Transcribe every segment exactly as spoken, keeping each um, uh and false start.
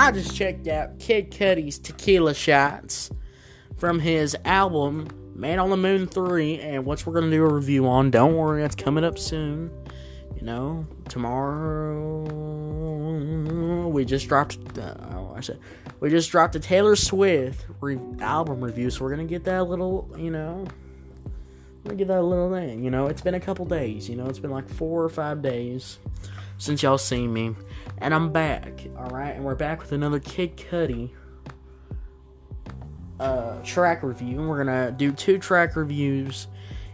I just checked out Kid Cudi's Tequila Shots from his album Man on the Moon three, and which we're going to do a review on. Don't worry, that's coming up soon. You know, tomorrow we just dropped uh, oh, I said we just dropped a Taylor Swift re- album review, so we're going to get that little, you know, we're going to get that little thing, you know. It's been a couple days, you know. It's been like four or five days since y'all seen me, and I'm back, alright, and we're back with another Kid Cudi uh, track review, and we're going to do two track reviews.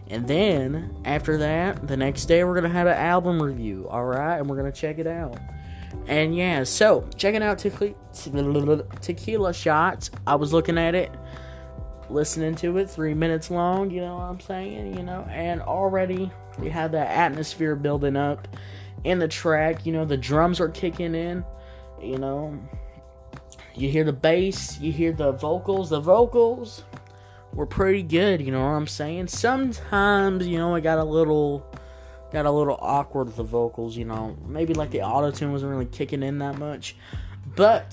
And then, after that, the next day, we're going to have an album review, alright? And we're going to check it out. And yeah, so, checking out Tequila, Tequila Shots, I was looking at it, listening to it, three minutes long, you know what I'm saying, you know? And already, we have that atmosphere building up in the track, you know, the drums are kicking in, you know? You hear the bass, you hear the vocals, the vocals... were pretty good, you know what I'm saying? Sometimes, you know, it got a little, got a little awkward with the vocals, you know. Maybe, like, the auto-tune wasn't really kicking in that much. But,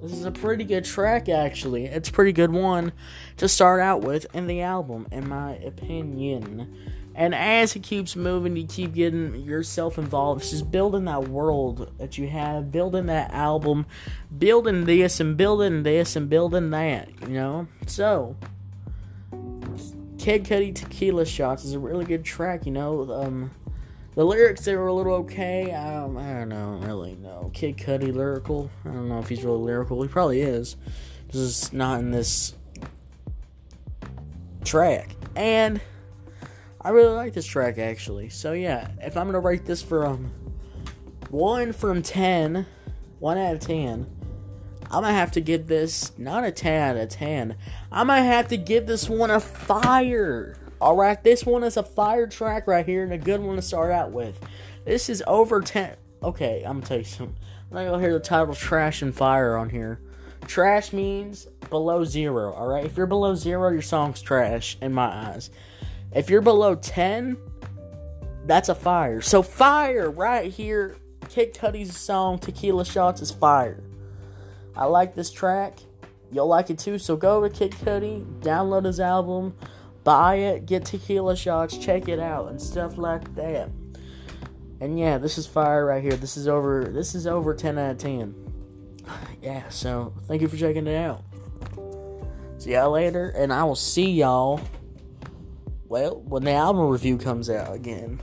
this is a pretty good track, actually. It's a pretty good one to start out with in the album, in my opinion. And as it keeps moving, you keep getting yourself involved. It's just building that world that you have, building that album, building this and building this and building that, you know? So... Kid Cudi Tequila Shots is a really good track, you know. Um, the lyrics, they were a little okay. Um, I don't know, really, no. Kid Cudi lyrical. I don't know if he's really lyrical. He probably is. This is not in this track. And I really like this track, actually. So, yeah, if I'm going to rate this from one from ten, one out of ten, I might have to give this, not a ten out of ten, I might have to give this one a fire. Alright, this one is a fire track right here, and a good one to start out with. This is over ten, okay, I'm going to tell you something. I'm going to hear the title Trash and Fire on here. Trash means below zero, alright? If you're below zero, your song's trash, in my eyes. If you're below ten, that's a fire. So fire right here, Kid Cudi's song, Tequila Shots, is fire. I like this track. You'll like it too. So go to Kid Cudi, download his album, buy it, get Tequila Shots, check it out, and stuff like that. And yeah, this is fire right here. This is over. This is over ten out of ten. Yeah. So thank you for checking it out. See y'all later, and I will see y'all. Well, when the album review comes out again.